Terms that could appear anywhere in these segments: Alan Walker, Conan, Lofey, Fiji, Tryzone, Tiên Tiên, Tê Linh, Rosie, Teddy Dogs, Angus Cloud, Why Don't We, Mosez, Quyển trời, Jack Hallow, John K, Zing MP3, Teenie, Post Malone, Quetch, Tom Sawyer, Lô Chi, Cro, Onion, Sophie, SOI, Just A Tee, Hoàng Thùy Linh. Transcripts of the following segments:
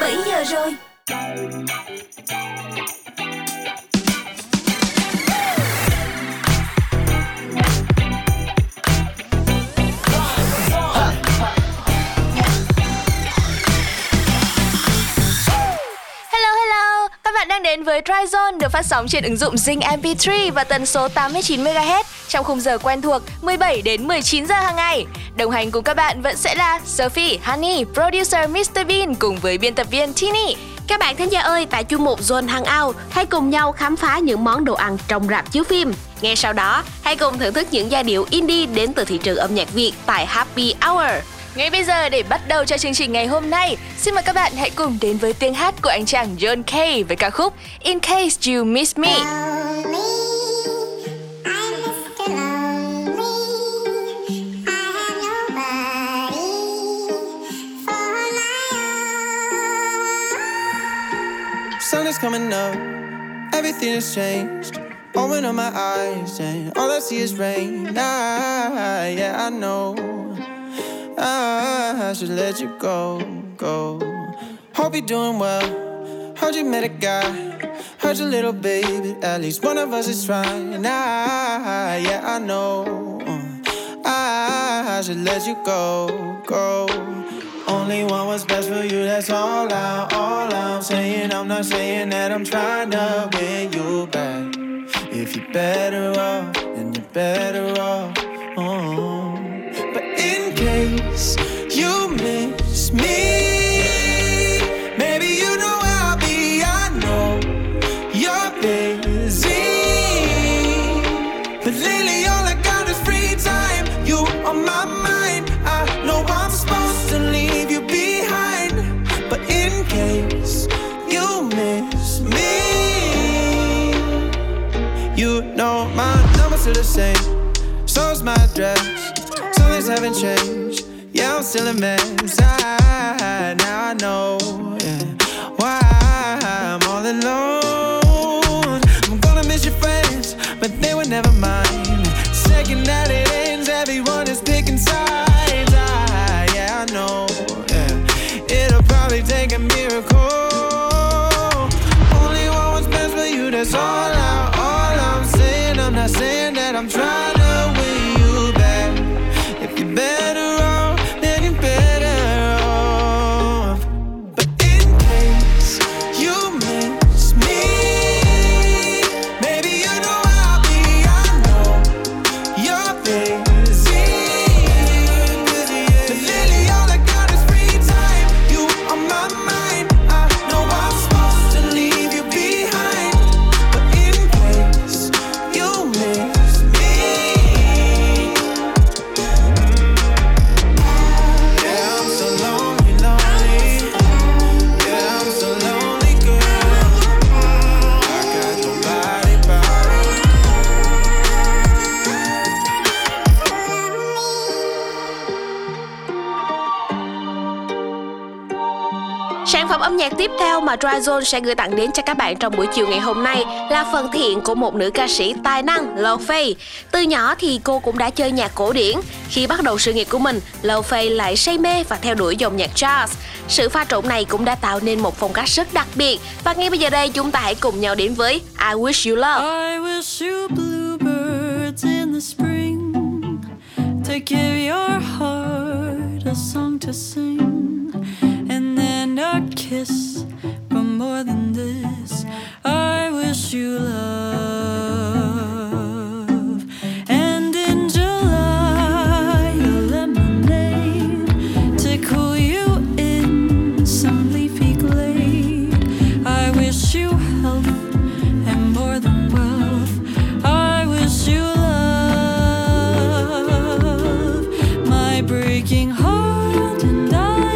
17 giờ rồi. Đến với Tryzone được phát sóng trên ứng dụng Zing MP3 và tần số 89 MHz trong khung giờ quen thuộc 17 đến 19 giờ hàng ngày. Đồng hành cùng các bạn vẫn sẽ là Sophie, Honey, producer Mr Bean cùng với biên tập viên Teenie. Các bạn khán giả ơi, tại chuyên mục Zone Hangout, hãy cùng nhau khám phá những món đồ ăn trong rạp chiếu phim. Ngay sau đó, hãy cùng thưởng thức những giai điệu indie đến từ thị trường âm nhạc Việt tại Happy Hour. Ngay bây giờ để bắt đầu cho chương trình ngày hôm nay, xin mời các bạn hãy cùng đến với tiếng hát của anh chàng John K với ca khúc In Case You Miss Me. Sun is coming up, everything has changed. Open up my eyes and all I see is rain. Yeah, I know I should let you go, go. Hope you're doing well. Heard you met a guy. Heard your little baby. At least one of us is trying. Yeah, I know I should let you go, go. Only one was best for you, that's all I'm saying. I'm not saying that I'm trying to win you back. If you're better off, then you're better off. Oh. But in case you miss me, maybe you know I'll be, I know you're busy, but lately all I got is free time, you on my mind, I know I'm supposed to leave you behind, but in case you miss me, you know my number's still the same, so's my address. Haven't changed, yeah, I'm still a mess. Now I know, yeah, why I'm all alone. I'm gonna miss your friends, but they would never mind. Second that it ends, everyone is picking sides. Yeah, I know, yeah, it'll probably take a miracle. Only one was best for you, that's all I'm saying. I'm not saying that I'm trying to win. Nhạc tiếp theo mà Tryzone sẽ gửi tặng đến cho các bạn trong buổi chiều ngày hôm nay là phần thể hiện của một nữ ca sĩ tài năng, Lofey. Từ nhỏ thì cô cũng đã chơi nhạc cổ điển. Khi bắt đầu sự nghiệp của mình, Lofey lại say mê và theo đuổi dòng nhạc jazz. Sự pha trộn này cũng đã tạo nên một phong cách rất đặc biệt. Và ngay bây giờ đây chúng ta hãy cùng nhau đến với I Wish You Love. I wish you bluebirds in the spring to give your heart a song to sing. And a kiss, but more than this, I wish you love. And in July, a lemonade to cool you in some leafy glade. I wish you health and more than wealth. I wish you love. My breaking heart and I.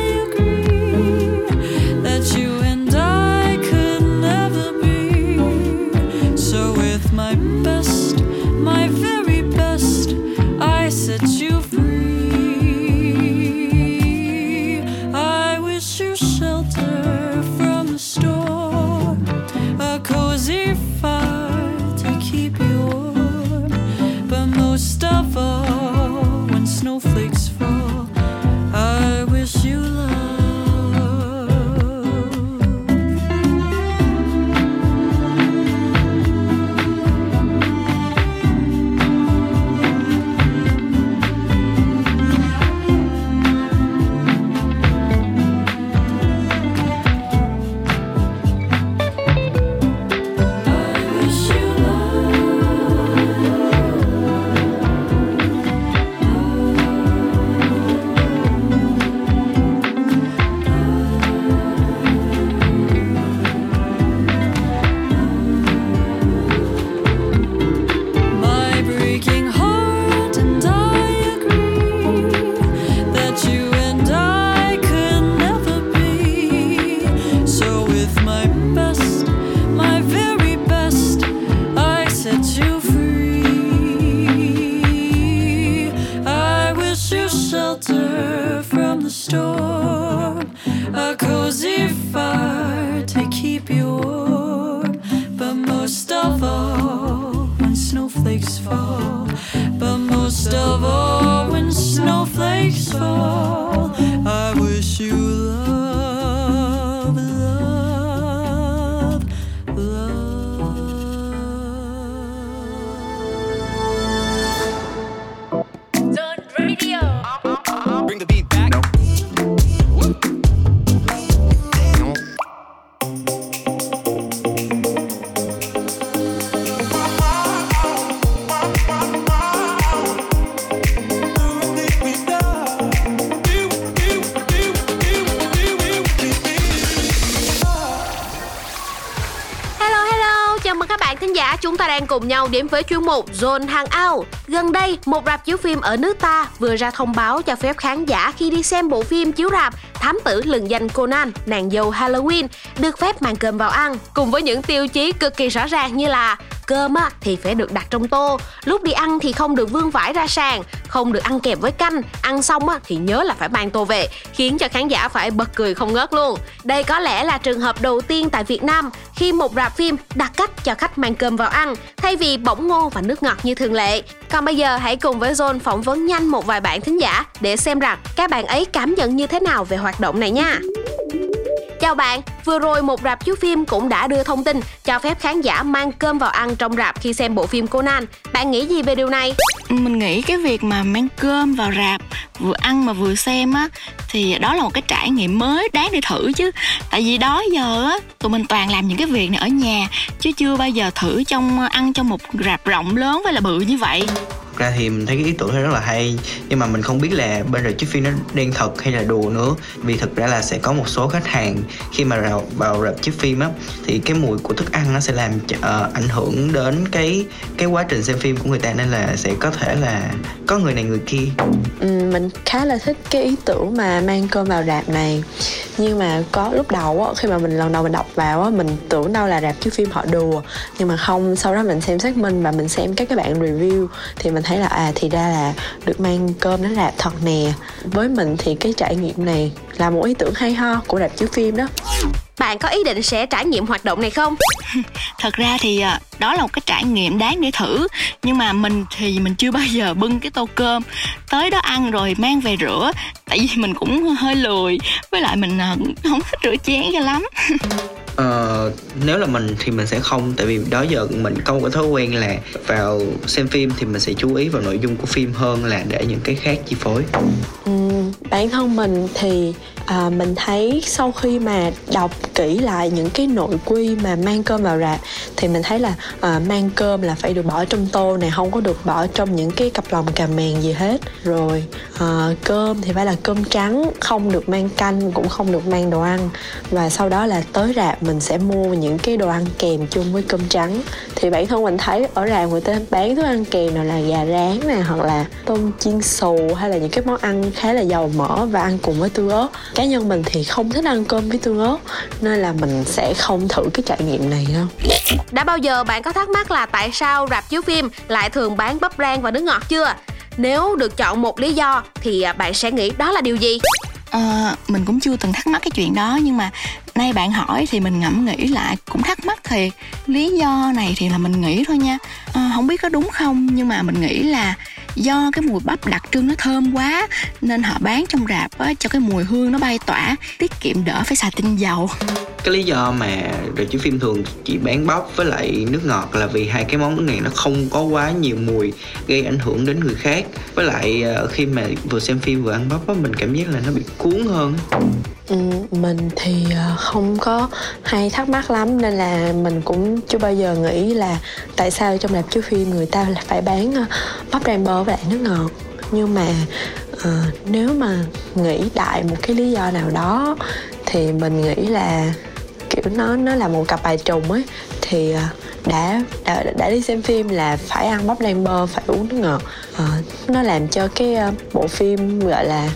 fall. I wish you love, love, love. Zone Radio. Bring the beat back. No. Chúng ta đang cùng nhau đến với chuyên mục Zone Hangout. Gần đây, một rạp chiếu phim ở nước ta vừa ra thông báo cho phép khán giả khi đi xem bộ phim chiếu rạp Thám tử lừng danh Conan, Nàng dâu Halloween được phép mang cơm vào ăn, cùng với những tiêu chí cực kỳ rõ ràng như là cơm thì phải được đặt trong tô, lúc đi ăn thì không được vươn vải ra sàn, không được ăn kèm với canh, ăn xong thì nhớ là phải mang tô về, khiến cho khán giả phải bật cười không ngớt luôn. Đây có lẽ là trường hợp đầu tiên tại Việt Nam khi một rạp phim đặt cách cho khách mang cơm vào ăn thay vì bỏng ngô và nước ngọt như thường lệ. Còn bây giờ hãy cùng với Zone phỏng vấn nhanh một vài bạn thính giả để xem rằng các bạn ấy cảm nhận như thế nào về hoạt động này nha. Chào bạn, vừa rồi một rạp chiếu phim cũng đã đưa thông tin cho phép khán giả mang cơm vào ăn trong rạp khi xem bộ phim Conan. Bạn nghĩ gì về điều này? Mình nghĩ cái việc mà mang cơm vào rạp, vừa ăn mà vừa xem á, thì đó là một cái trải nghiệm mới đáng để thử chứ. Tại vì đó giờ á, tụi mình toàn làm những cái việc này ở nhà, chứ chưa bao giờ thử ăn trong một rạp rộng lớn với là bự như vậy. Ra thì mình thấy cái ý tưởng này rất là hay, nhưng mà mình không biết là bên rạp chiếu phim nó đang thật hay là đùa nữa. Vì thực ra là sẽ có một số khách hàng khi mà vào rạp chiếu phim á, thì cái mùi của thức ăn nó sẽ làm ảnh hưởng đến cái quá trình xem phim của người ta, nên là sẽ có thể là có người này người kia. Mình khá là thích cái ý tưởng mà mang cơm vào rạp này, nhưng mà có lúc đầu á, khi mà lần đầu mình đọc vào á, mình tưởng đâu là rạp chiếu phim họ đùa, nhưng mà không, sau đó mình xem xác minh và mình xem các bạn review thì mình thấy là thì ra là được mang cơm đến rạp thật nè. Với mình thì cái trải nghiệm này là một ý tưởng hay ho của rạp chiếu phim đó. Bạn có ý định sẽ trải nghiệm hoạt động này không? Thật ra thì đó là một cái trải nghiệm đáng để thử, nhưng mà mình chưa bao giờ bưng cái tô cơm tới đó ăn rồi mang về rửa, tại vì mình cũng hơi lười, với lại mình không thích rửa chén cho lắm. Nếu là mình thì mình sẽ không, tại vì đó giờ mình có một cái thói quen là vào xem phim thì mình sẽ chú ý vào nội dung của phim hơn là để những cái khác chi phối. Bản thân mình thì mình thấy sau khi mà đọc kỹ lại những cái nội quy mà mang cơm vào rạp thì mình thấy là mang cơm là phải được bỏ trong tô này, không có được bỏ trong những cái cặp lồng cà mèn gì hết. Rồi cơm thì phải là cơm trắng, không được mang canh, cũng không được mang đồ ăn. Và sau đó là tới rạp mình sẽ mua những cái đồ ăn kèm chung với cơm trắng. Thì bản thân mình thấy ở rạp người ta bán thức ăn kèm nào là gà rán này, hoặc là tôm chiên xù, hay là những cái món ăn khá là dầu mỡ và ăn cùng với tương ớt. Cá nhân mình thì không thích ăn cơm với tương ớt, nên là mình sẽ không thử cái trải nghiệm này đâu. Đã bao giờ bạn có thắc mắc là tại sao rạp chiếu phim lại thường bán bắp rang và nước ngọt chưa? Nếu được chọn một lý do thì bạn sẽ nghĩ đó là điều gì? Mình cũng chưa từng thắc mắc cái chuyện đó, nhưng mà nay bạn hỏi thì mình ngẫm nghĩ lại cũng thắc mắc thiệt. Lý do này thì là mình nghĩ thôi nha, không biết có đúng không, nhưng mà mình nghĩ là do cái mùi bắp đặc trưng nó thơm quá nên họ bán trong rạp á, cho cái mùi hương nó bay tỏa, tiết kiệm đỡ phải xài tinh dầu. Cái lý do mà rạp chiếu phim thường chỉ bán bắp với lại nước ngọt là vì hai cái món này nó không có quá nhiều mùi gây ảnh hưởng đến người khác. Với lại khi mà vừa xem phim vừa ăn bắp á, mình cảm giác là nó bị cuốn hơn. Mình thì không có hay thắc mắc lắm, nên là mình cũng chưa bao giờ nghĩ là tại sao trong rạp chiếu phim người ta phải bán bắp rang bơ với lại nước ngọt. Nhưng mà nếu mà nghĩ đại một cái lý do nào đó thì mình nghĩ là kiểu nó là một cặp bài trùng ấy, thì đã đi xem phim là phải ăn bắp rang bơ, phải uống nước ngọt. Nó làm cho cái bộ phim gọi là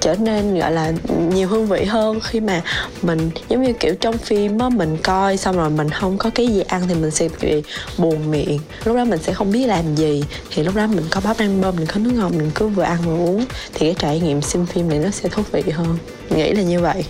trở nên gọi là nhiều hương vị hơn, khi mà mình giống như kiểu trong phim á, mình coi xong rồi mình không có cái gì ăn thì mình sẽ bị buồn miệng, lúc đó mình sẽ không biết làm gì, thì lúc đó mình có bắp ăn bơm, mình có nước ngọt, mình cứ vừa ăn vừa uống thì cái trải nghiệm xem phim này nó sẽ thú vị hơn, mình nghĩ là như vậy.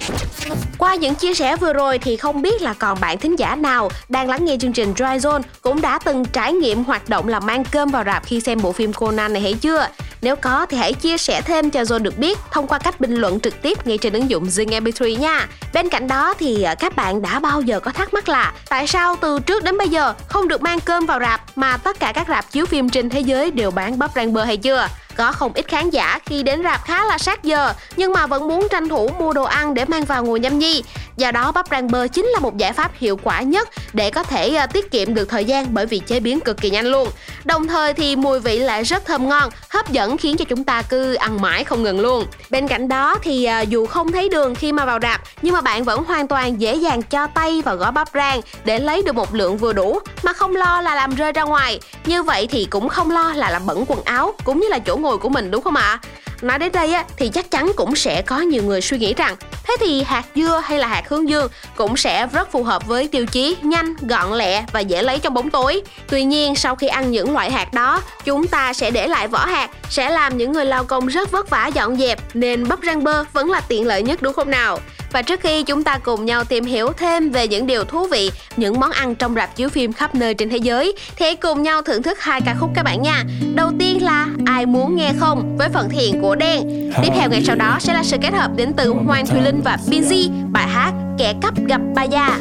Qua những chia sẻ vừa rồi thì không biết là còn bạn thính giả nào đang lắng nghe chương trình Tryzone cũng đã từng trải nghiệm hoạt động là mang cơm vào rạp khi xem bộ phim Conan này hay chưa? Nếu có thì hãy chia sẻ thêm cho Zone được biết thông qua cách bình luận trực tiếp ngay trên ứng dụng Zing MP3 nha. Bên cạnh đó thì các bạn đã bao giờ có thắc mắc là tại sao từ trước đến bây giờ không được mang cơm vào rạp mà tất cả các rạp chiếu phim trên thế giới đều bán bắp rang bơ hay chưa? Có không ít khán giả khi đến rạp khá là sát giờ nhưng mà vẫn muốn tranh thủ mua đồ ăn để mang vào ngồi nhâm nhi. Do đó bắp rang bơ chính là một giải pháp hiệu quả nhất để có thể tiết kiệm được thời gian bởi vì chế biến cực kỳ nhanh luôn. Đồng thời thì mùi vị lại rất thơm ngon, hấp dẫn khiến cho chúng ta cứ ăn mãi không ngừng luôn. Bên cạnh đó thì dù không thấy đường khi mà vào rạp nhưng mà bạn vẫn hoàn toàn dễ dàng cho tay vào gói bắp rang để lấy được một lượng vừa đủ mà không lo là làm rơi ra ngoài. Như vậy thì cũng không lo là làm bẩn quần áo cũng như là chỗ ngồi của mình, đúng không ạ? Nói đến đây á, thì chắc chắn cũng sẽ có nhiều người suy nghĩ rằng thế thì hạt dưa hay là hạt hướng dương cũng sẽ rất phù hợp với tiêu chí nhanh, gọn lẹ và dễ lấy trong bóng tối. Tuy nhiên sau khi ăn những loại hạt đó, chúng ta sẽ để lại vỏ hạt, sẽ làm những người lao công rất vất vả dọn dẹp, nên bắp rang bơ vẫn là tiện lợi nhất, đúng không nào? Và trước khi chúng ta cùng nhau tìm hiểu thêm về những điều thú vị, những món ăn trong rạp chiếu phim khắp nơi trên thế giới, thì hãy cùng nhau thưởng thức hai ca khúc các bạn nha. Đầu tiên là Ai Muốn Nghe Không với phần thể hiện của Đen. Tiếp theo ngay sau đó sẽ là sự kết hợp đến từ Hoàng Thùy Linh và Fiji, bài hát Kẻ Cắp Gặp Bà Già.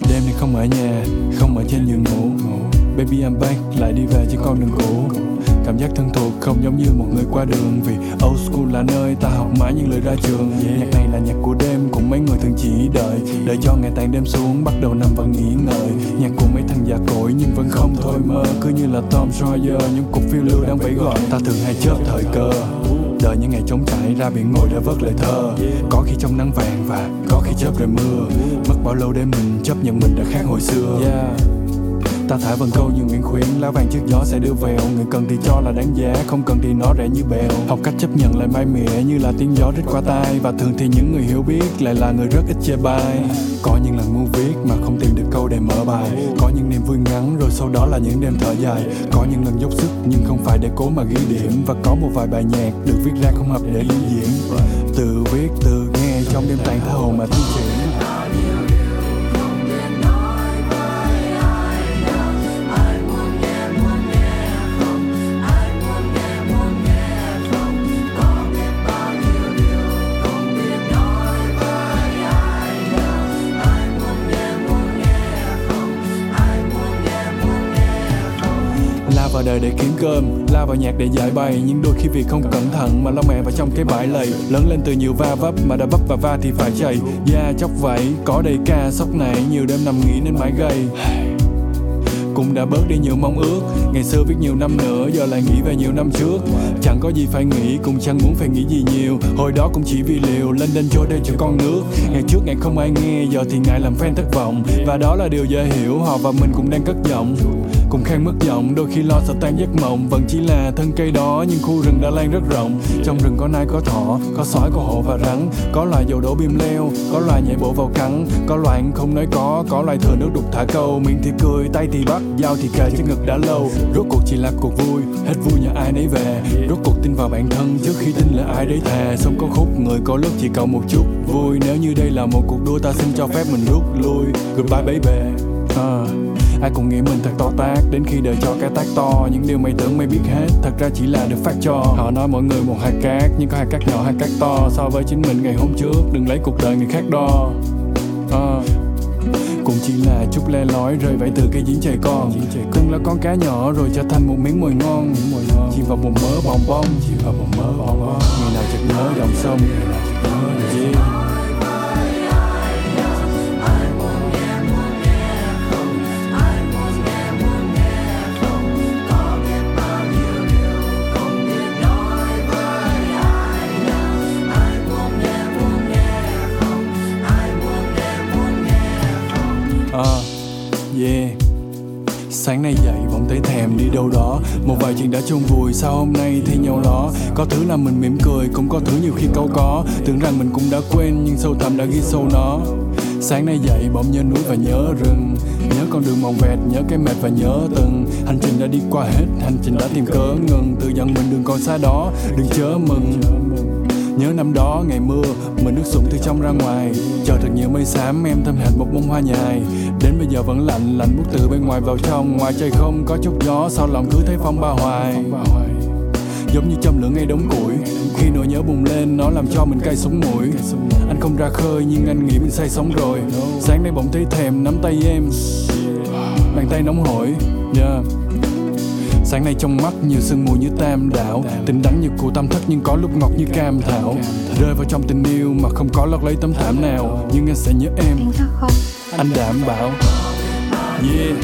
Đêm nay không ở nhà, không ở trên giường ngủ. Baby I'm back, lại đi về trên con đường cũ. Cảm giác thân thuộc không giống như một người qua đường, vì old school là nơi ta học mãi những lời ra trường. Nhạc này là nhạc của đêm, cũng mấy người thường chỉ đợi, đợi cho ngày tàn đêm xuống bắt đầu nằm và nghỉ ngơi. Nhạc của mấy thằng già cỗi nhưng vẫn không thôi mơ, cứ như là Tom Sawyer những cuộc phiêu lưu đang vẫy gọi. Ta thường hay chớp thời cơ, đợi những ngày trống trải ra biển ngồi để vớt lời thơ. Có khi trong nắng vàng và có khi chớp rồi mưa, mất bao lâu để mình chấp nhận mình đã khác hồi xưa. Ta thả vần câu như nguyện khuyên, lá vàng trước gió sẽ đưa vèo. Người cần thì cho là đáng giá, không cần thì nó rẻ như bèo. Học cách chấp nhận lại mai mỉa như là tiếng gió rít qua tai. Và thường thì những người hiểu biết lại là người rất ít chê bai. Có những lần muốn viết mà không tìm được câu để mở bài. Có những niềm vui ngắn rồi sau đó là những đêm thở dài. Có những lần dốc sức nhưng không phải để cố mà ghi điểm. Và có một vài bài nhạc được viết ra không hợp để lưu diễn. Tự viết tự nghe trong đêm tàn tha hồ mà thi triển. Đời để kiếm cơm, la vào nhạc để giải bày. Nhưng đôi khi vì không cẩn thận mà lao mẹ vào trong cái bãi lầy. Lớn lên từ nhiều va vấp mà đã vấp và va thì phải chày. Da chóc vẫy, có đầy ca sốc này. Nhiều đêm nằm nghỉ nên mãi gầy. Cũng đã bớt đi nhiều mong ước. Ngày xưa viết nhiều năm nữa, giờ lại nghĩ về nhiều năm trước. Chẳng có gì phải nghĩ, cũng chẳng muốn phải nghĩ gì nhiều. Hồi đó cũng chỉ vì liều, lên đên trôi đây cho con nước. Ngày trước ngày không ai nghe, giờ thì ngại làm fan thất vọng. Và đó là điều dễ hiểu, họ và mình cũng đang cất giọng. Cùng khen mất giọng, đôi khi lo sợ tan giấc mộng. Vẫn chỉ là thân cây đó, nhưng khu rừng Đà Lan rất rộng. Trong rừng có nai có thỏ, có sói có hổ và rắn. Có loài dầu đổ bìm leo, có loài nhảy bộ vào cắn. Có loài không nói có loài thừa nước đục thả câu. Miệng thì cười, tay thì bắt, dao thì kề trước ngực đã lâu. Rốt cuộc chỉ là cuộc vui, hết vui nhà ai nấy về. Rốt cuộc tin vào bản thân trước khi tin là ai đấy thề. Xong có khúc người có lúc chỉ cầu một chút vui. Nếu như đây là một cuộc đua ta xin cho phép mình rút lui. Goodbye baby. Ai cũng nghĩ mình thật to tát đến khi đời cho cái tác to. Những điều mày tưởng mày biết hết thật ra chỉ là được phát cho. Họ nói mỗi người một hạt cát, nhưng có hạt cát nhỏ hạt cát to. So với chính mình ngày hôm trước, đừng lấy cuộc đời người khác đo. Cũng chỉ là chút le lói rơi vãi từ cây giếng trời con. Từng là con cá nhỏ rồi trở thành một miếng mồi ngon. Chìm vào một mớ bong bóng, ngày nào chợt nhớ dòng sông. Sáng nay dậy bỗng thấy thèm mình đi đâu đó. Một vài chuyện đã chung vui, sao hôm nay thì nhau đó. Có thứ làm mình mỉm cười, cũng có thứ nhiều khi cau có. Tưởng rằng mình cũng đã quên, nhưng sâu thẳm đã ghi sâu nó. Sáng nay dậy bỗng nhớ núi và nhớ rừng, nhớ con đường mòn vẹt, nhớ cái mệt và nhớ từng hành trình đã đi qua hết, hành trình đã tìm cớ ngừng. Tự dặn mình đừng còn xa đó, đừng chớ mừng. Nhớ năm đó ngày mưa, mình ướt sũng từ trong ra ngoài, chờ thật nhiều mây xám em thâm hạt một bông hoa nhài. Đến bây giờ vẫn lạnh, lạnh buốt từ bên ngoài vào trong. Ngoài trời không có chút gió, sao lòng cứ thấy phong ba hoài. Giống như châm lửa ngay đống củi, khi nỗi nhớ bùng lên nó làm cho mình cay sống mũi. Anh không ra khơi nhưng anh nghĩ mình say sóng rồi. Sáng nay bỗng thấy thèm nắm tay em, bàn tay nóng hổi. Sáng nay trong mắt nhiều sương mù như tam đảo, tình đắng như củ tam thất nhưng có lúc ngọt như cam thảo. Rơi vào trong tình yêu mà không có lót lấy tấm thảm nào, nhưng anh sẽ nhớ em, anh đảm bảo. Yeah.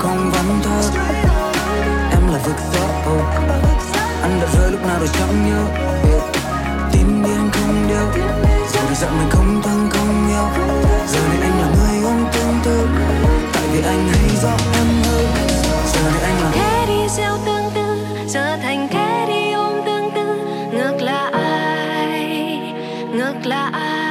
Không vấn thơ em là vực gió. Anh đã rơi lúc nào rồi chẳng nhớ. Tin đi anh không đeo. Rồi thì dặn mình không thương không yêu. Giờ đây anh là người không tương tư. Tại vì anh hay rõ em hơn. Giờ đây anh là thế đi gieo tương tư. Giờ thành thế đi ôm tương tư. Ngược là ai? Ngược là ai?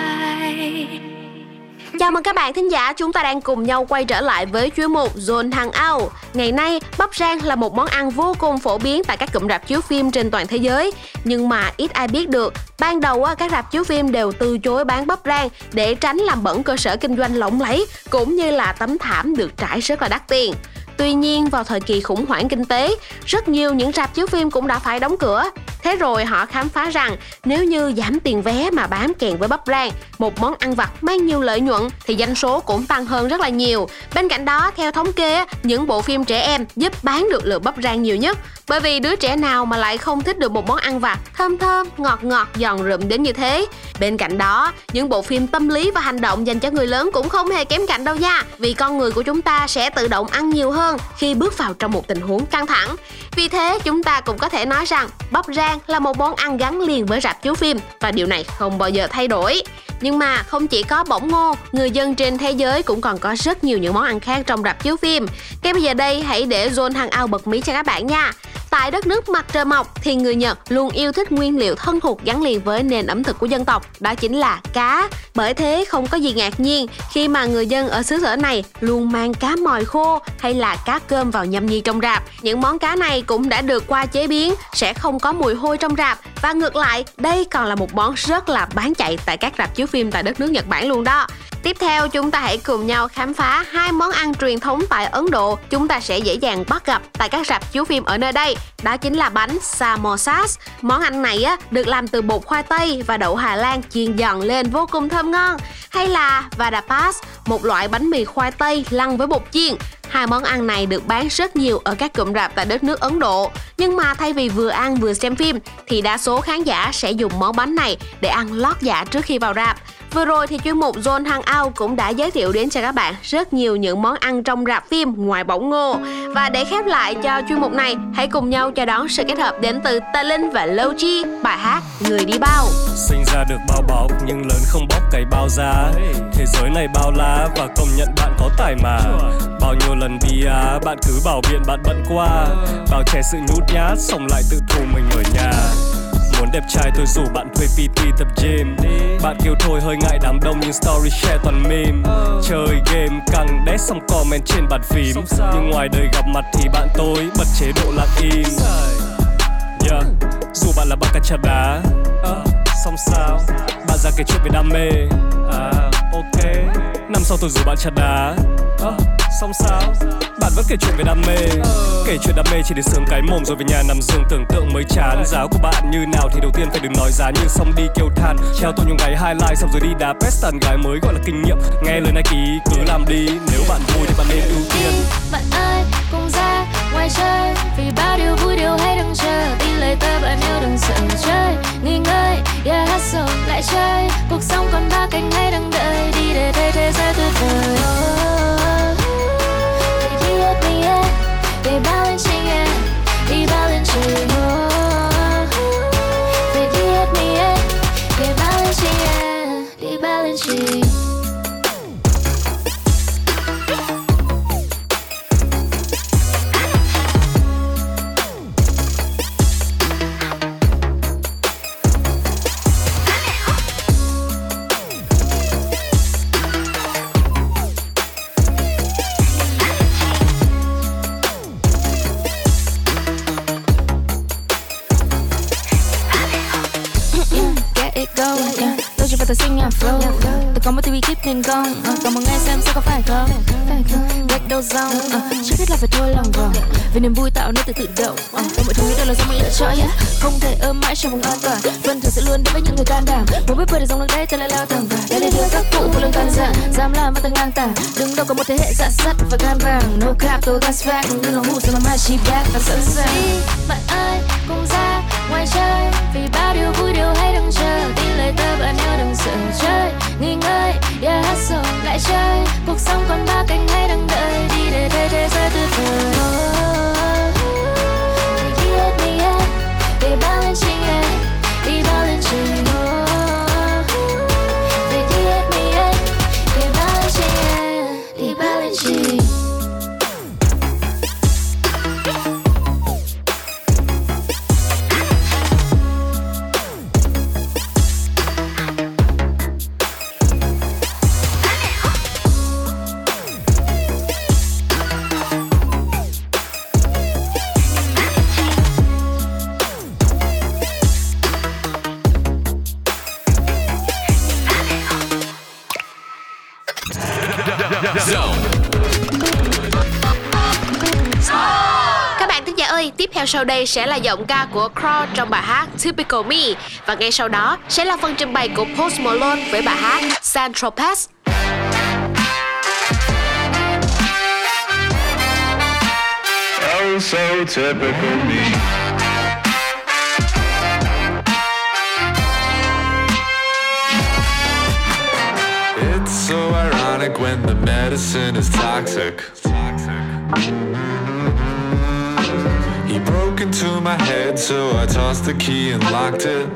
Chào mừng các bạn thính giả, chúng ta đang cùng nhau quay trở lại với chuyên mục Zone Hangout. Ngày nay, bắp rang là một món ăn vô cùng phổ biến tại các cụm rạp chiếu phim trên toàn thế giới. Nhưng mà ít ai biết được, ban đầu các rạp chiếu phim đều từ chối bán bắp rang để tránh làm bẩn cơ sở kinh doanh lộng lẫy cũng như là tấm thảm được trải rất là đắt tiền. Tuy nhiên, vào thời kỳ khủng hoảng kinh tế, rất nhiều những rạp chiếu phim cũng đã phải đóng cửa. Thế rồi họ khám phá rằng nếu như giảm tiền vé mà bám kèm với bắp rang, một món ăn vặt mang nhiều lợi nhuận thì doanh số cũng tăng hơn rất là nhiều. Bên cạnh đó, theo thống kê, những bộ phim trẻ em giúp bán được lượng bắp rang nhiều nhất. Bởi vì đứa trẻ nào mà lại không thích được một món ăn vặt thơm thơm, ngọt ngọt, giòn rụm đến như thế. Bên cạnh đó, những bộ phim tâm lý và hành động dành cho người lớn cũng không hề kém cạnh đâu nha. Vì con người của chúng ta sẽ tự động ăn nhiều hơn khi bước vào trong một tình huống căng thẳng. Vì thế, chúng ta cũng có thể nói rằng bắp rang là một món ăn gắn liền với rạp chiếu phim và điều này không bao giờ thay đổi. Nhưng mà không chỉ có bỏng ngô, người dân trên thế giới cũng còn có rất nhiều những món ăn khác trong rạp chiếu phim. Ngay bây giờ đây, hãy để Zone Hangout bật mí cho các bạn nha. Tại đất nước mặt trời mọc thì người Nhật luôn yêu thích nguyên liệu thân thuộc gắn liền với nền ẩm thực của dân tộc, đó chính là cá. Bởi thế không có gì ngạc nhiên khi mà người dân ở xứ sở này luôn mang cá mòi khô hay là cá cơm vào nhâm nhi trong rạp. Những món cá này cũng đã được qua chế biến, sẽ không có mùi hôi trong rạp. Và ngược lại, đây còn là một món rất là bán chạy tại các rạp chiếu phim tại đất nước Nhật Bản luôn đó. Tiếp theo, chúng ta hãy cùng nhau khám phá hai món ăn truyền thống tại Ấn Độ chúng ta sẽ dễ dàng bắt gặp tại các rạp chiếu phim ở nơi đây. Đó chính là bánh samosas. Món ăn này được làm từ bột khoai tây và đậu Hà Lan chiên giòn lên vô cùng thơm ngon. Hay là vadapas, một loại bánh mì khoai tây lăn với bột chiên. Hai món ăn này được bán rất nhiều ở các cụm rạp tại đất nước Ấn Độ. Nhưng mà thay vì vừa ăn vừa xem phim thì đa số khán giả sẽ dùng món bánh này để ăn lót dạ trước khi vào rạp. Vừa rồi thì chuyên mục Zone Hangout cũng đã giới thiệu đến cho các bạn rất nhiều những món ăn trong rạp phim ngoài bỏng ngô. Và để khép lại cho chuyên mục này, hãy cùng nhau chào đón sự kết hợp đến từ Tê Linh và Lô Chi, bài hát Người Đi Bao. Sinh ra được bao bọc nhưng lớn không bóc cái bao giá. Thế giới này bao lá và công nhận bạn có tài mà. Bao nhiêu lần đi á, bạn cứ bảo biện bạn bận quá. Bao che sự nhút nhát, xong lại tự thù mình ở nhà. Muốn đẹp trai tôi rủ bạn thuê PT tập gym. Bạn kêu thôi hơi ngại đám đông nhưng story share toàn meme. Chơi game căng đét xong comment trên bàn phím. Nhưng ngoài đời gặp mặt thì bạn tôi bật chế độ lạc im. Yeah, dù bạn là bác cá chà đá, xong sao bạn ra kể chuyện về đam mê. Ok, năm sau tôi rủ bạn chà đá, xong sao bạn vẫn kể chuyện về đam mê. Kể chuyện đam mê chỉ để sướng cái mồm rồi về nhà nằm giường tưởng tượng mới chán. Giáo của bạn như nào thì đầu tiên phải đừng nói giá, như xong đi kêu than treo tôi nhiều ngày highlight xong rồi đi đá pest tàn gái mới gọi là kinh nghiệm. Nghe lời này ký cứ làm đi, nếu bạn vui thì bạn nên ưu tiên. Bạn ơi cùng ra ngoài chơi vì bao điều vui điều hay đừng chờ. Tin lời ta bạn yêu đừng sợ chơi, nghỉ ngơi yeah hustle lại chơi. Cuộc sống còn ba cánh hay đang đợi đi để thấy thế giới tuyệt vời. Về bao lên trên em, đi bao lên trên hồ. Về đi hết mi em, về bao lên trên em, đi bao lên trên. Nên con, còn một ngày xem sẽ có phải không? Break those zone, chưa biết là phải thôi lòng vòng. Vì niềm vui tạo nên từ tự động, mọi thứ đều là do mình lựa chọn. Không thể ôm mãi trong vùng an toàn, vân thường sẽ luôn đến với những người can đảm. Muốn biết bơi để dòng nước đấy ta lại lao thẳng vào. Đây là điều các cụ vô lương can dạ, dám làm và ta ngang tàng. Đứng đầu có một thế hệ dạ sắt và gan vàng. No cap tôi gas back, đừng lòng hụt rồi làm hai chi back và sẵn sàng. Đi, bạn ơi, cùng ra ngoài chơi vì bao điều vui điều hay đang chờ. Tin lời ta bạn yêu đừng sợ chơi, nghỉ ngơi. Yeah, hustle, lại chơi. Cuộc sống còn ba cánh hay đang đợi đi để thấy thế giới tuyệt vời. Đi hết, đi hết, đi Các bạn thính giả ơi, tiếp theo sau đây sẽ là giọng ca của Cro trong bài hát Typical Me. Và ngay sau đó sẽ là phần trình bày của Post Malone với bài hát San Tropez. Oh, so typical me. So ironic when the medicine is toxic. He broke into my head, so I tossed the key and locked it.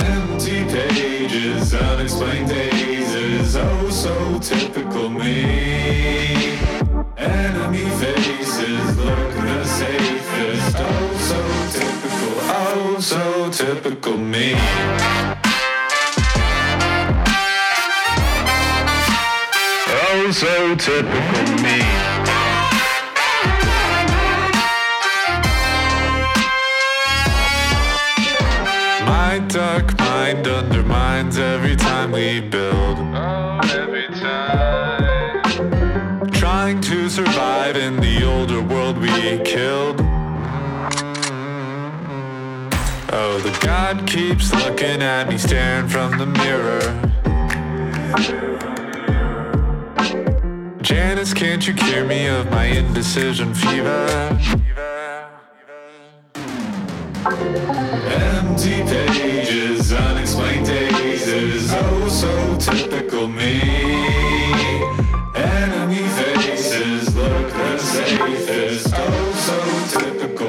Empty pages, unexplained days is oh so typical me. Enemy faces look the safest. Oh so typical me. So typical me. My dark mind undermines every time we build. Oh, every time. Trying to survive in the older world we killed. Oh, the god keeps looking at me, staring from the mirror. Janice, can't you cure me of my indecision fever? Empty pages, unexplained days is oh so typical me. Enemy faces look the safest. Oh so typical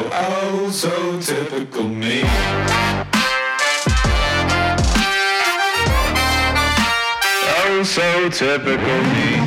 me. Oh so typical me.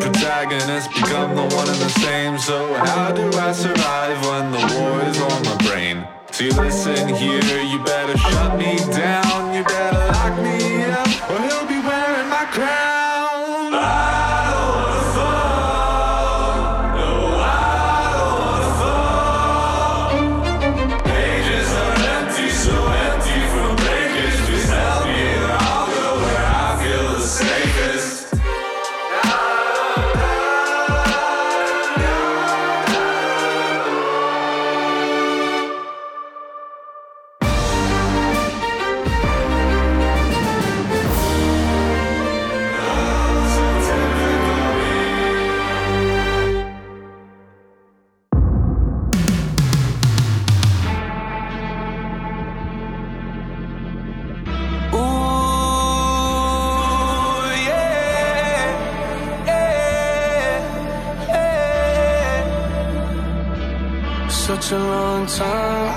Protagonists become the one and the same. So how do I survive when the war is on my brain? So you listen here, you better shut me down. You better lock me up, or he'll be wearing my crown. I don't wanna fall. No, I don't wanna fall. Pages are empty, so empty from breakage. Please help me and I'll go where I feel the safest. Such a long time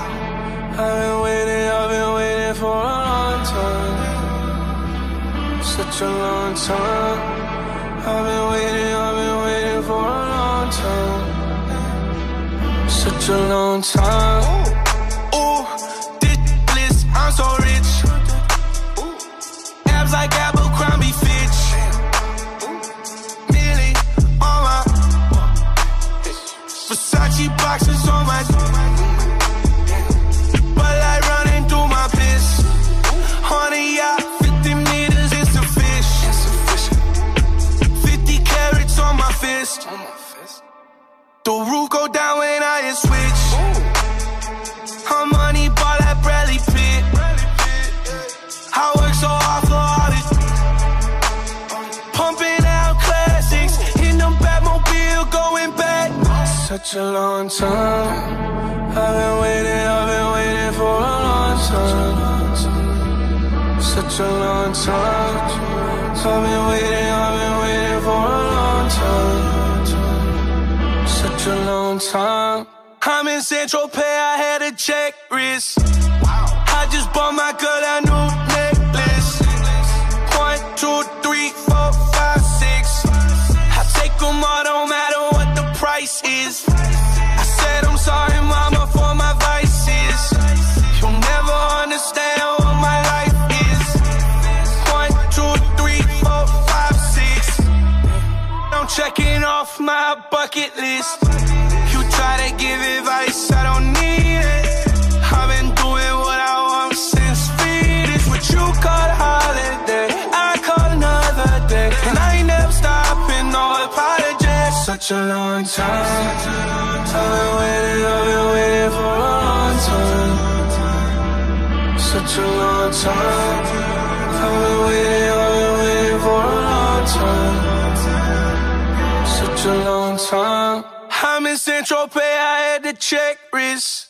I've been waiting for a long time. Such a long time I've been waiting for a long time. Such a long time. Ooh, this bliss, I'm so rich. Ooh. Abs like Abercrombie Fitch. Millie on my Versace boxes on my but I running through my piss. Honey, I 50 meters, it's a fish. 50 carats on my fist. The roof go down when I hit switch. Her money ball at Bradley Pitt. I work so hard for all this. Pumping out classics in them Batmobile going back. Such a long time I've been waiting for a long time. Such a long time I've been waiting for a long time. Such a long time. I'm in Saint-Tropez, I had a check wrist. I just bought my girl a new necklace. 1, 2, 3, 4, 5, 6 I take them all, don't matter what price is. I said I'm sorry, mama, for my vices. You'll never understand what my life is. 1, 2, 3, my bucket list. You try to give advice, I don't need it. I've been doing what I want since fetus. What you call holiday, I call another day. And I ain't never stopping, no apologies. Such a long time, I've been waiting for a long time. Such a long time, I've been waiting for a long time. Such a long time. I'm in Saint Tropez, I had to check risk.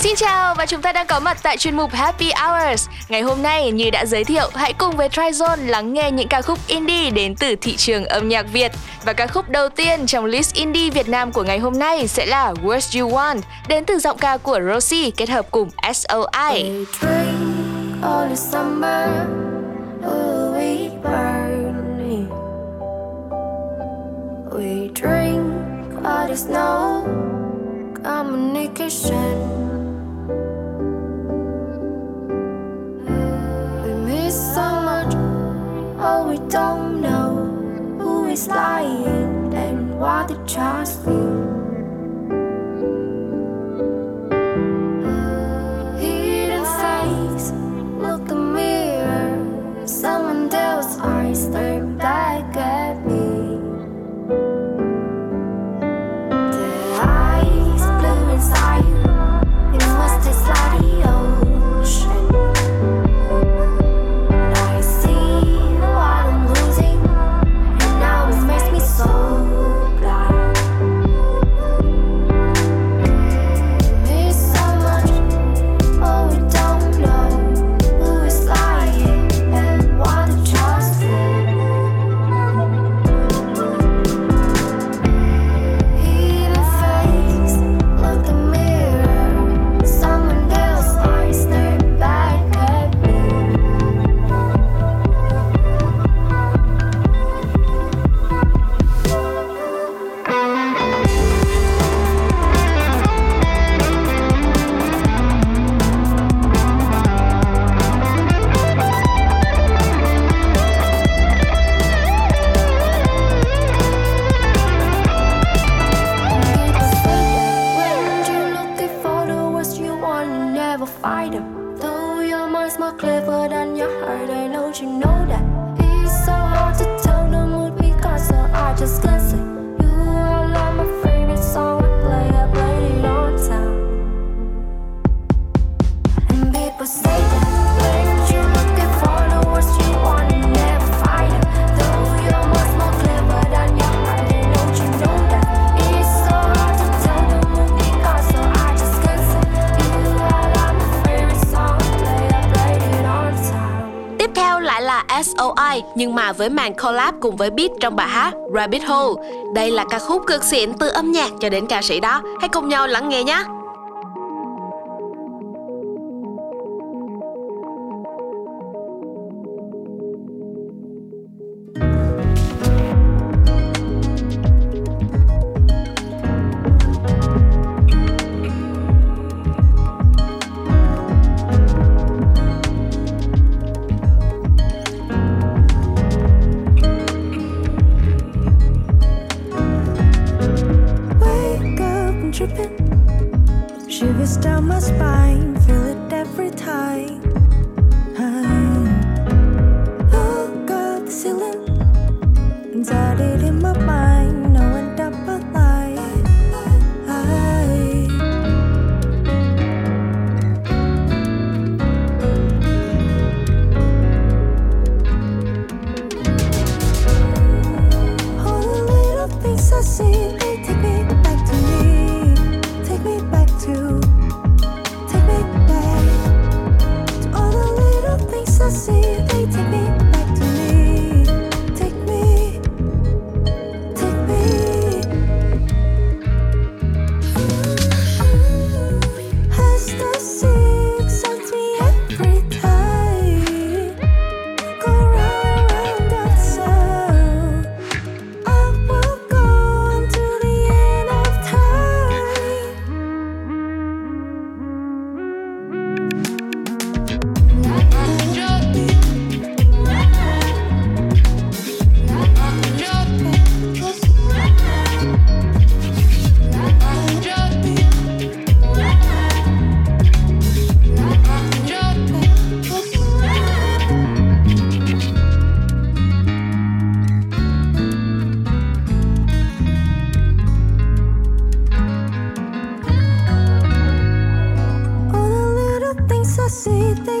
Xin chào và chúng ta đang có mặt tại chuyên mục Happy Hours. Ngày hôm nay, như đã giới thiệu, hãy cùng với Tryzone lắng nghe những ca khúc indie đến từ thị trường âm nhạc Việt. Và ca khúc đầu tiên trong list indie Việt Nam của ngày hôm nay sẽ là What You Want, đến từ giọng ca của Rosie kết hợp cùng SOI. We drink all the snow, communication. So much, oh, we don't know who is lying and why they trust me. Hidden face, look the mirror, someone else's eyes stare back at me. The eyes blue inside, it must taste like the ocean. Nhưng mà với màn collab cùng với beat trong bài hát Rabbit Hole. Đây là ca khúc cực xịn từ âm nhạc cho đến ca sĩ đó. Hãy cùng nhau lắng nghe nhé.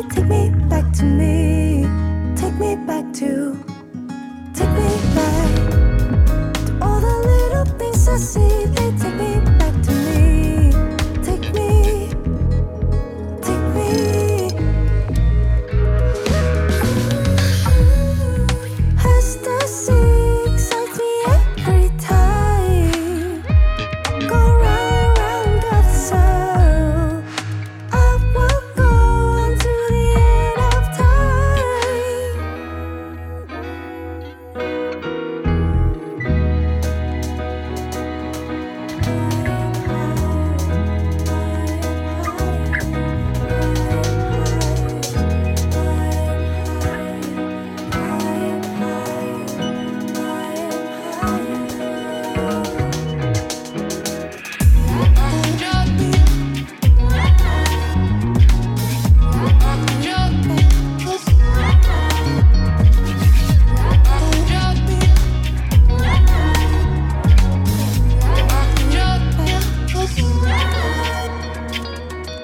take me back to me. Take me back to, take me back to all the little things I see. They take me back to me. Take me, take me. As the sea excites me every time. Go round, round of the sun. I will go until the end of time.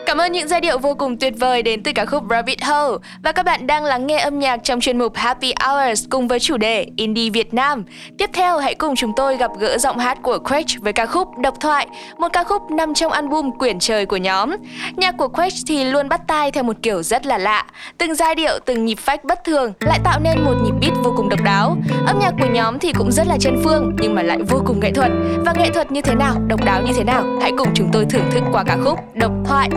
Cảm ơn những giai điệu vô cùng tuyệt vời đến từ ca khúc Rabbit Hole. Và các bạn đang lắng nghe âm nhạc trong chuyên mục Happy Hours cùng với chủ đề Indie Việt Nam. Tiếp theo hãy cùng chúng tôi gặp gỡ giọng hát của Quetch với ca khúc Độc Thoại, một ca khúc nằm trong album Quyển Trời của nhóm. Nhạc của Quetch thì luôn bắt tai theo một kiểu rất là lạ. Từng giai điệu, từng nhịp phách bất thường lại tạo nên một nhịp beat vô cùng độc đáo. Âm nhạc của nhóm thì cũng rất là chân phương nhưng mà lại vô cùng nghệ thuật. Và nghệ thuật như thế nào, độc đáo như thế nào, hãy cùng chúng tôi thưởng thức qua ca khúc Độc Thoại.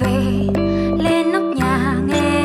Về lên nóc nhà nghe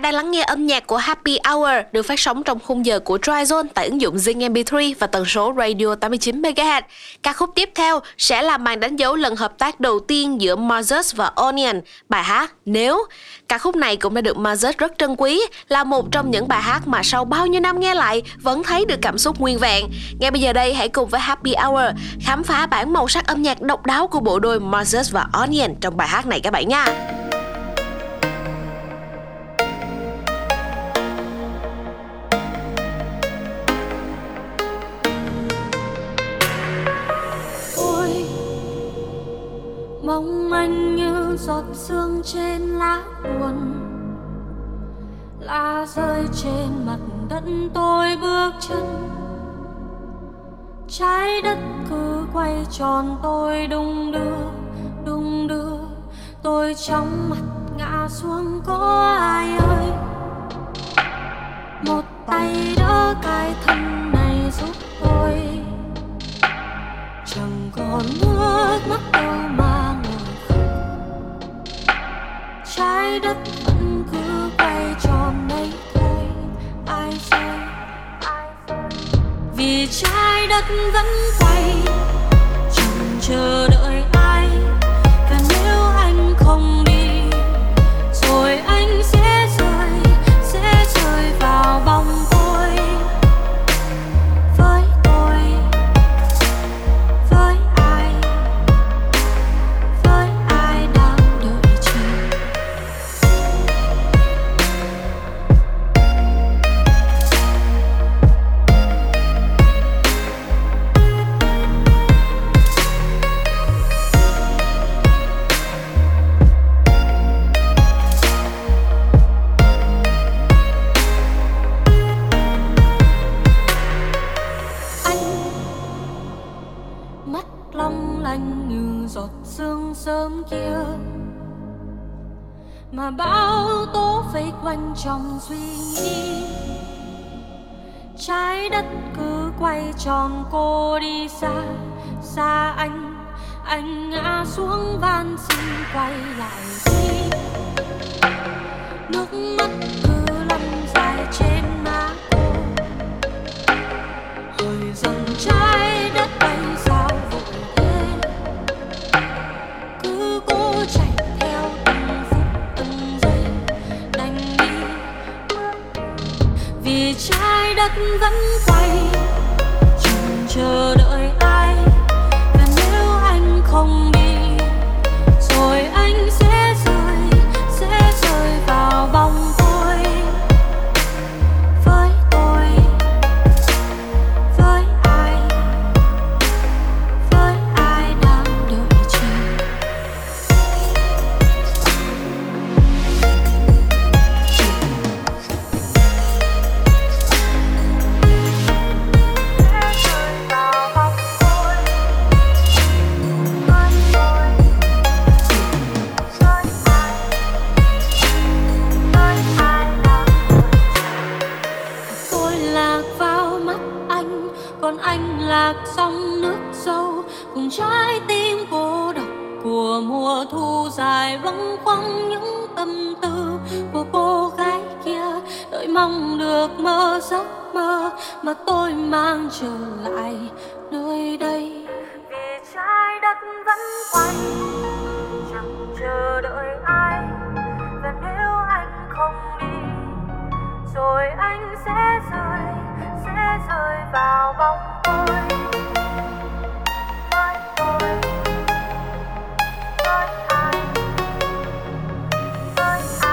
bạn đang lắng nghe âm nhạc của Happy Hour được phát sóng trong khung giờ của Tryzone tại ứng dụng Zing MP3 và tần số radio 89MHz. Ca khúc tiếp theo sẽ là màn đánh dấu lần hợp tác đầu tiên giữa Mosez và Onion, bài hát Nếu. Ca khúc này cũng đã được Mosez rất trân quý, là một trong những bài hát mà sau bao nhiêu năm nghe lại vẫn thấy được cảm xúc nguyên vẹn. Ngay bây giờ đây hãy cùng với Happy Hour khám phá bản màu sắc âm nhạc độc đáo của bộ đôi Mosez và Onion trong bài hát này các bạn nha. Mong anh như giọt sương trên lá buồn, lá rơi trên mặt đất tôi bước chân. Trái đất cứ quay tròn tôi đung đưa, tôi chóng mặt ngã xuống có ai ơi. Một tay đỡ cái thân này giúp tôi, chẳng còn nước mắt đâu mà. Trái đất vẫn cứ quay tròn đấy thôi, ai rơi, vì trái đất vẫn quay, chẳng chờ đợi ai. Và nếu anh không đi, rồi anh sẽ rơi vào vòng tôi. Với tôi, với ai, với ai đang đợi chờ. Sớm kia mà bao tố vây quanh trong suy nghĩ, trái đất cứ quay tròn cô đi xa xa anh ngã xuống van xin quay lại đi. Nước mắt cứ lăn dài trên má cô, hồi dần trái đất bay sao vội thế. Cô chạy theo từng phút từng giây đành đi, vì trái đất vẫn quay, chẳng chờ đợi ai. Và nếu anh không đi, rồi anh sẽ rơi vào vòng tôi. Với tôi, với ai, với ai đang đợi chờ. Tôi lạc vào mắt anh, còn anh lạc dòng nước sâu, cùng trái tim cô độc của mùa thu dài vắng quăng những tâm tư của cô gái kia. Đợi mong được mơ giấc mơ mà tôi mang trở lại nơi đây, vì trái đất vẫn quay, chẳng chờ đợi ai. Và nếu anh không đi, rồi anh sẽ rơi vào vòng tôi. Với tôi, với ai đang đợi chờ.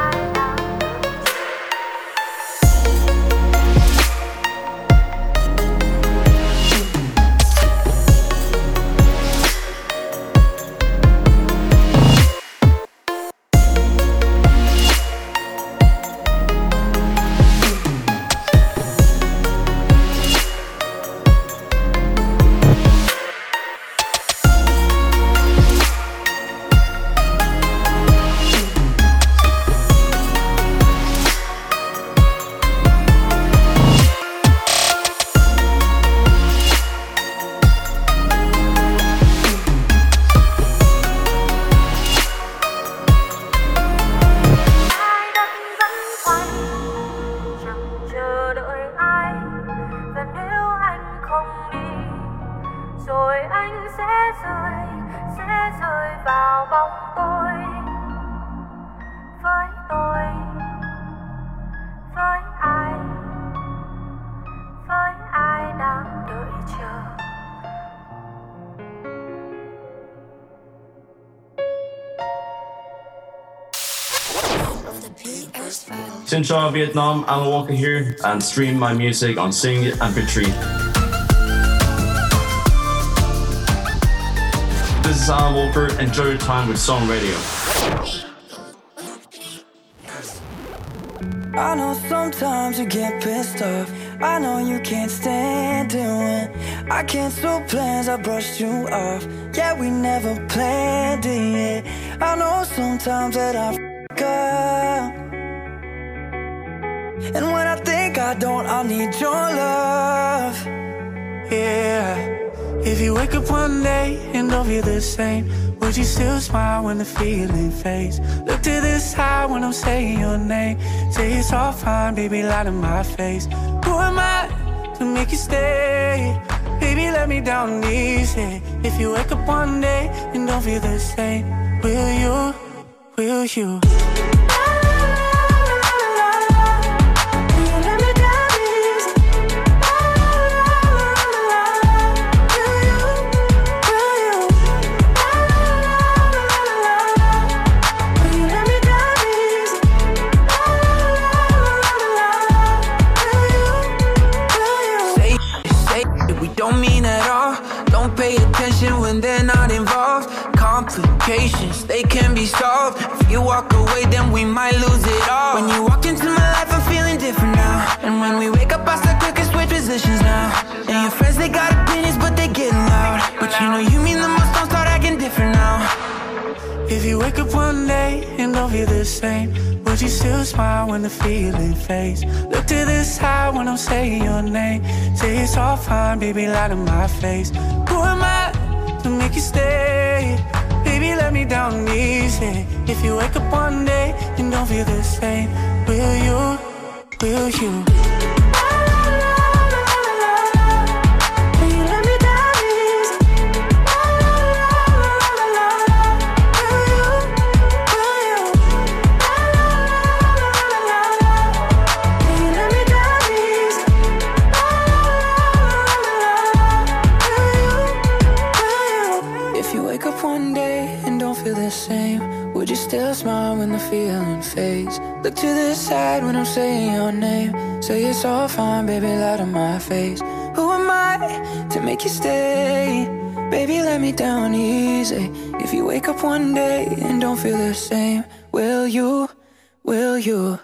Xin chào Vietnam, Alan Walker here and stream my music on Zing MP3. This is Alan Walker, enjoy your time with Song Radio. I know sometimes you get pissed off. I know you can't stand it. I cancel plans, I brushed you off. Yeah, we never planned it. I know sometimes that I f*** up. And when I think I don't, I need your love. Yeah. If you wake up one day and don't feel the same, would you still smile when the feeling fades? Look to this high when I'm saying your name. Say it's all fine, baby, lie to my face. Who am I to make you stay? Baby, let me down easy. If you wake up one day and don't feel the same, will you? They can be solved. If you walk away, then we might lose it all. When you walk into my life, I'm feeling different now. And when we wake up, I start quick and switch positions now. And your friends, they got opinions, but they getting loud. But you know you mean the most, don't start acting different now. If you wake up one day and don't feel the same, would you still smile when the feeling fades? Look to this high when I'm saying your name. Say it's all fine, baby, lie to my face. Who am I to make you stay? Baby, let me down easy. If you wake up one day and don't feel the same, will you? Still smile when the feeling fades. Look to the side when I'm saying your name. Say it's all fine, baby, lie to my face. Who am I to make you stay? Baby, let me down easy. If you wake up one day and don't feel the same, will you?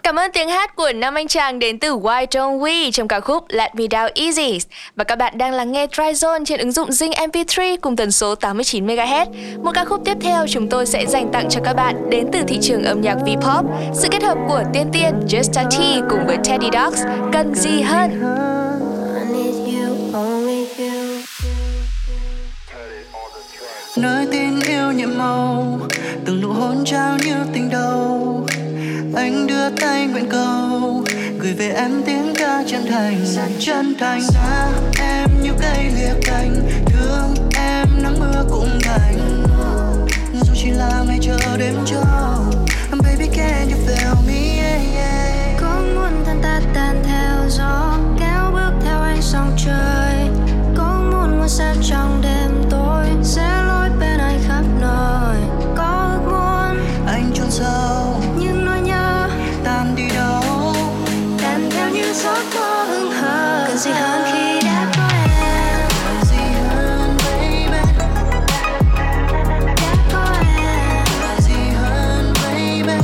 Cảm ơn tiếng hát của năm anh chàng đến từ Why Don't We trong ca khúc Let Me Down Easy. Và các bạn đang lắng nghe Tryzone trên ứng dụng Zing MP3 cùng tần số 89 MHz. Một ca khúc tiếp theo chúng tôi sẽ dành tặng cho các bạn đến từ thị trường âm nhạc V-pop, sự kết hợp của Tiên Tiên, Just A Tee cùng với Teddy Dogs, Cần Gì Hơn. Nơi tình yêu nhiệm màu, từng nụ hôn trao như tình đầu. Anh đưa tay nguyện cầu, gửi về em tiếng ca chân thành. Xa em như cây lìa cành, thương em nắng mưa cũng đành. Dù chỉ là ngày chờ đêm trâu, baby can you feel me? Yeah. Có muốn thân ta tan theo gió, kéo bước theo anh sóng trời. Có muốn ngôi sao trong đêm tối, sẽ lối bên anh khắp nơi. Có ước muốn anh chôn sâu. Gió có hứng hờ, cần gì hơn khi đã có em. Cần gì hơn baby, đã có em. Cần gì hơn baby,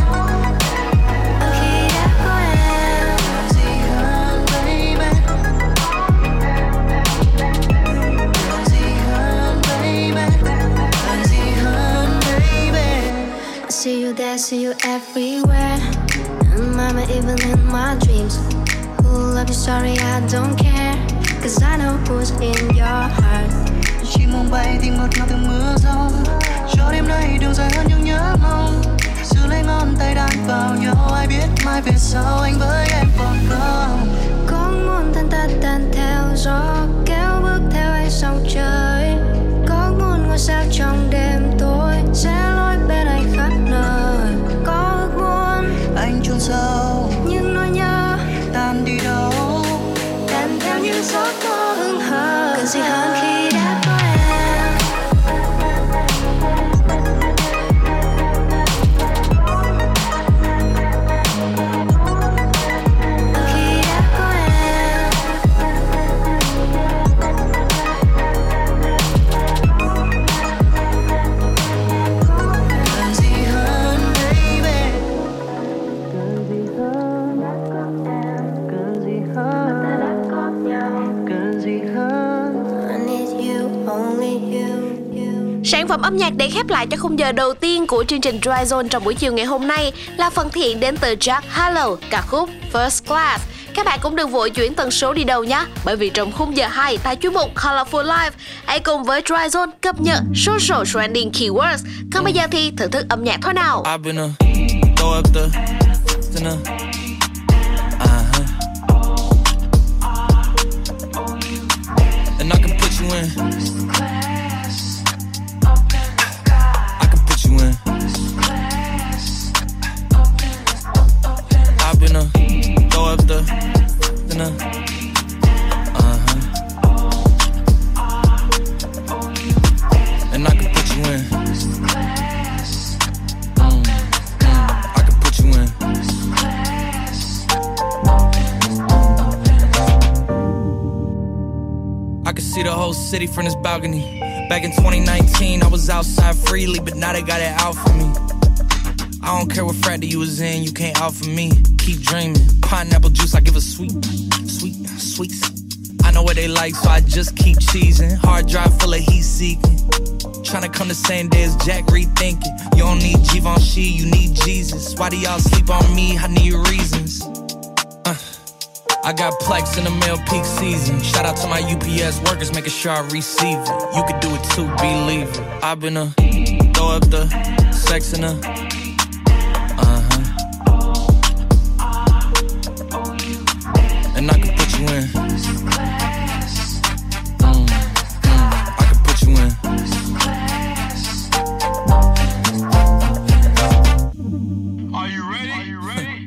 khi đã có em. Cần gì hơn baby, cần gì hơn baby, cần gì hơn baby. I see you there, see you everywhere, in my mind, even in my dreams. Love you, sorry, I don't care, cause I know who's in your heart. Chỉ mong bay tình ngọt ngào từng mưa giông, cho đêm nay đường dài hơn những nhớ mong. Giữ lấy ngón tay đan vào nhau, ai biết mai về sau anh với em còn không. Có muốn thân ta tan theo gió, kéo bước theo anh sóng trời. Có muốn ngôi sao trong đêm tối, sẽ lối bên anh. phẩm âm nhạc để khép lại cho khung giờ đầu tiên của chương trình Tryzone trong buổi chiều ngày hôm nay là phần thiện đến từ Jack Hallow, ca khúc First Class. Các bạn cũng đừng vội chuyển tần số đi đâu nhé, bởi vì trong khung giờ 2 tại chuyên mục Colorful Life, hãy cùng với Tryzone cập nhật social trending keywords. Còn bây giờ thì thưởng thức âm nhạc thôi nào. Up the dinner. And I can put you in. I can put you in. I can see the whole city from this balcony. Back in 2019, I was outside freely, but now they got it out for me. I don't care what frat you was in, you can't out for me. Keep dreaming. Pineapple juice, I give a sweets. I know what they like, so I just keep cheesing. Hard drive full of heat seeking. Tryna come the same day as Jack, rethinking. You don't need Givenchy, you need Jesus. Why do y'all sleep on me? I need reasons. I got plex in the mail peak season. Shout out to my UPS workers, making sure I receive it. You could do it too, believe it. I've been a throw up the sex in a. And I can put you in. I can put you in. Are you ready? Are you ready?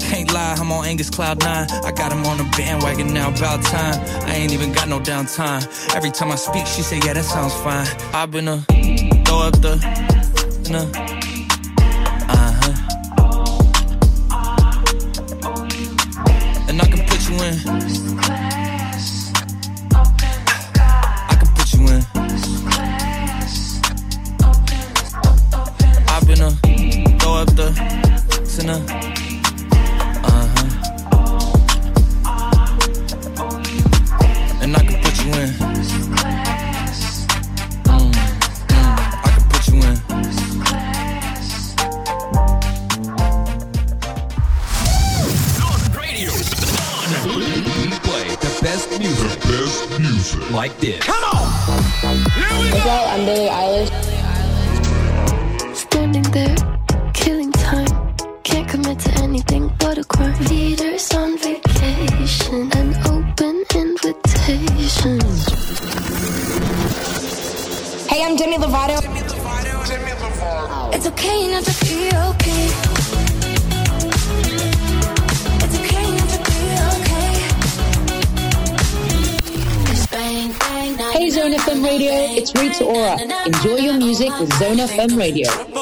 Can't lie, I'm on Angus Cloud 9. I got him on the bandwagon now, about time. I ain't even got no downtime. Every time I speak, she say, yeah, that sounds fine. I've been a throw up the, and I can put you in. Up the sinner. And I can put you in. I can put you in. Radio. Play the best music. The best music. Like this. Come on. Here we go. What's up? I'm Billie Eilish. Standing there. Anything but a crime. Leaders on vacation. An open invitation. Hey, I'm Demi Lovato. Demi Lovato. It's okay not to be okay. Hey Zone FM Radio, it's Rita Ora. Enjoy your music with Zone FM Radio.